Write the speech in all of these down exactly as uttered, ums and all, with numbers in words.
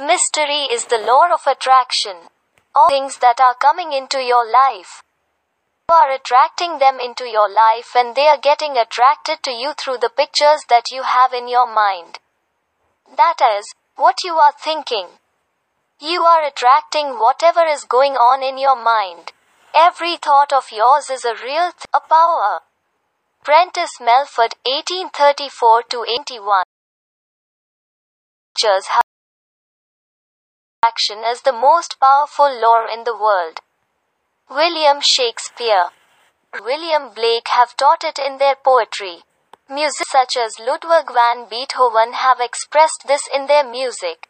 Mystery is the law of attraction. All things that are coming into your life, you are attracting them into your life and they are getting attracted to you through the pictures that you have in your mind. That is, what you are thinking. You are attracting whatever is going on in your mind. Every thought of yours is a real th- a power. Prentice Melford, eighteen thirty-four to eighty-one. Pictures how action is the most powerful law in the world. William Shakespeare, William Blake have taught it in their poetry. Music such as Ludwig van Beethoven have expressed this in their music.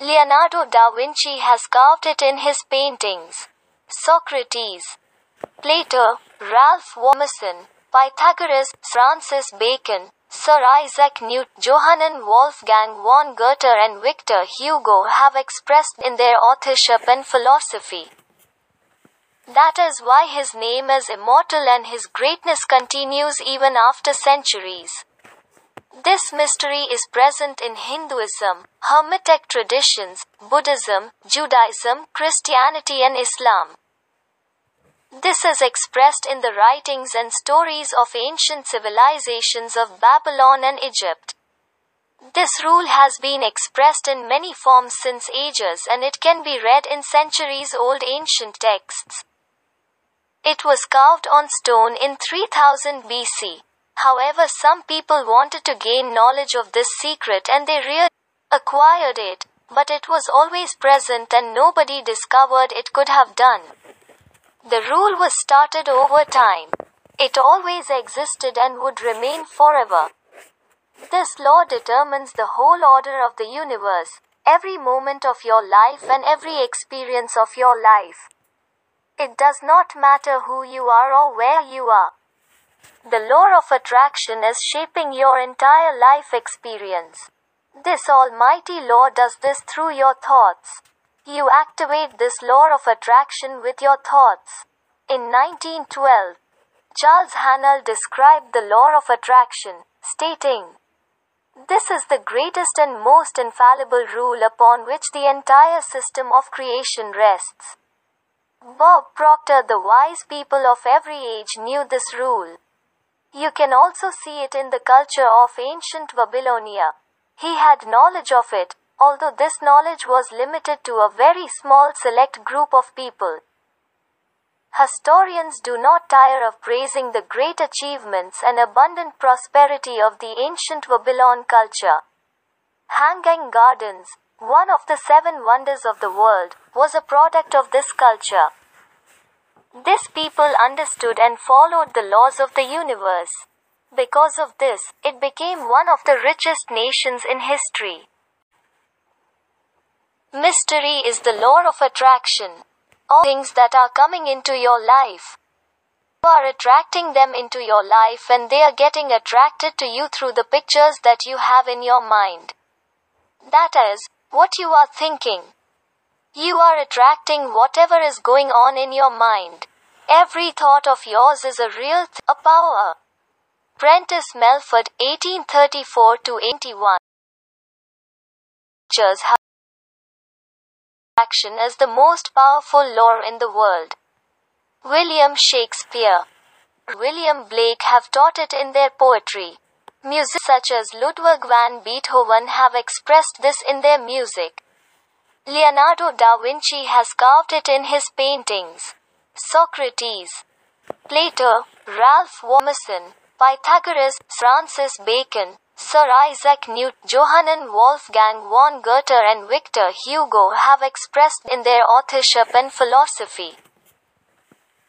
Leonardo da Vinci has carved it in his paintings. Socrates, Plato, Ralph Waldo Emerson, Pythagoras, Francis Bacon, Sir Isaac Newton, Johann Wolfgang von Goethe and Victor Hugo have expressed in their authorship and philosophy. That is why his name is immortal and his greatness continues even after centuries. This mystery is present in Hinduism, Hermetic traditions, Buddhism, Judaism, Christianity and Islam. This is expressed in the writings and stories of ancient civilizations of Babylon and Egypt. This rule has been expressed in many forms since ages and it can be read in centuries-old ancient texts. It was carved on stone in three thousand B C. However, some people wanted to gain knowledge of this secret and they really acquired it, but it was always present and nobody discovered it could have done. The rule was started over time. It always existed and would remain forever. This law determines the whole order of the universe, every moment of your life and every experience of your life. It does not matter who you are or where you are. The law of attraction is shaping your entire life experience. This almighty law does this through your thoughts. You activate this law of attraction with your thoughts. In nineteen twelve, Charles Haanel described the law of attraction, stating, "This is the greatest and most infallible rule upon which the entire system of creation rests." Bob Proctor, the wise people of every age knew this rule. You can also see it in the culture of ancient Babylonia. He had knowledge of it, although this knowledge was limited to a very small select group of people. Historians do not tire of praising the great achievements and abundant prosperity of the ancient Babylon culture. Hanging Gardens, one of the seven wonders of the world, was a product of this culture. This people understood and followed the laws of the universe. Because of this, it became one of the richest nations in history. Mystery is the law of attraction. All things that are coming into your life, you are attracting them into your life and they are getting attracted to you through the pictures that you have in your mind. That is, what you are thinking. You are attracting whatever is going on in your mind. Every thought of yours is a real th- a power. Prentice Melford, eighteen thirty-four to eighty-one. Pictures how action is the most powerful law in the world. William Shakespeare, William Blake have taught it in their poetry. Music such as Ludwig van Beethoven have expressed this in their music. Leonardo da Vinci has carved it in his paintings. Socrates, Plato, Ralph Waldo Emerson, Pythagoras, Francis Bacon, Sir Isaac Newton, Johann Wolfgang von Goethe and Victor Hugo have expressed in their authorship and philosophy.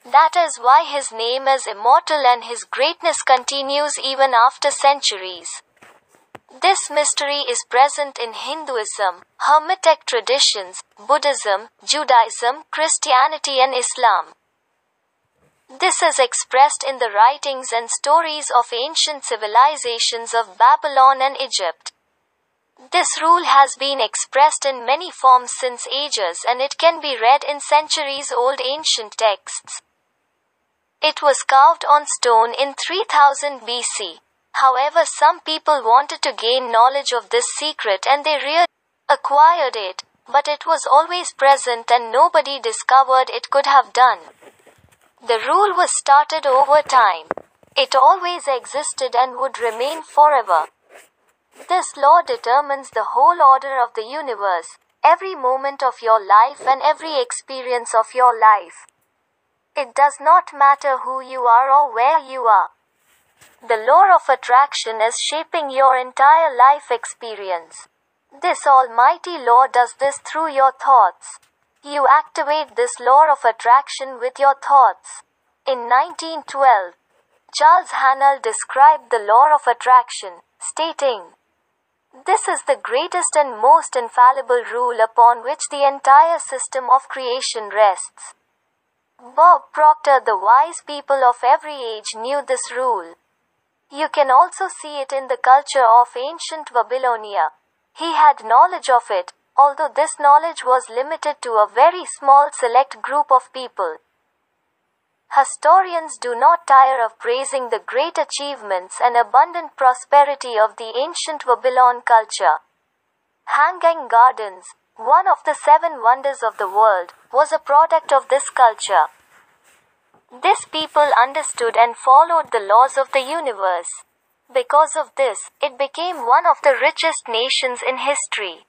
That is why his name is immortal and his greatness continues even after centuries. This mystery is present in Hinduism, Hermetic traditions, Buddhism, Judaism, Christianity and Islam. This is expressed in the writings and stories of ancient civilizations of Babylon and Egypt. This rule has been expressed in many forms since ages and it can be read in centuries-old ancient texts. It was carved on stone in three thousand B C. However, some people wanted to gain knowledge of this secret and they really acquired it, but it was always present and nobody discovered it could have done. The rule was started over time. It always existed and would remain forever. This law determines the whole order of the universe, every moment of your life and every experience of your life. It does not matter who you are or where you are. The law of attraction is shaping your entire life experience. This almighty law does this through your thoughts. You activate this law of attraction with your thoughts. In nineteen twelve, Charles Haanel described the law of attraction, stating, "This is the greatest and most infallible rule upon which the entire system of creation rests." Bob Proctor, the wise people of every age knew this rule. You can also see it in the culture of ancient Babylonia. He had knowledge of it, although this knowledge was limited to a very small select group of people. Historians do not tire of praising the great achievements and abundant prosperity of the ancient Babylon culture. Hangang Gardens, one of the seven wonders of the world, was a product of this culture. This people understood and followed the laws of the universe. Because of this, it became one of the richest nations in history.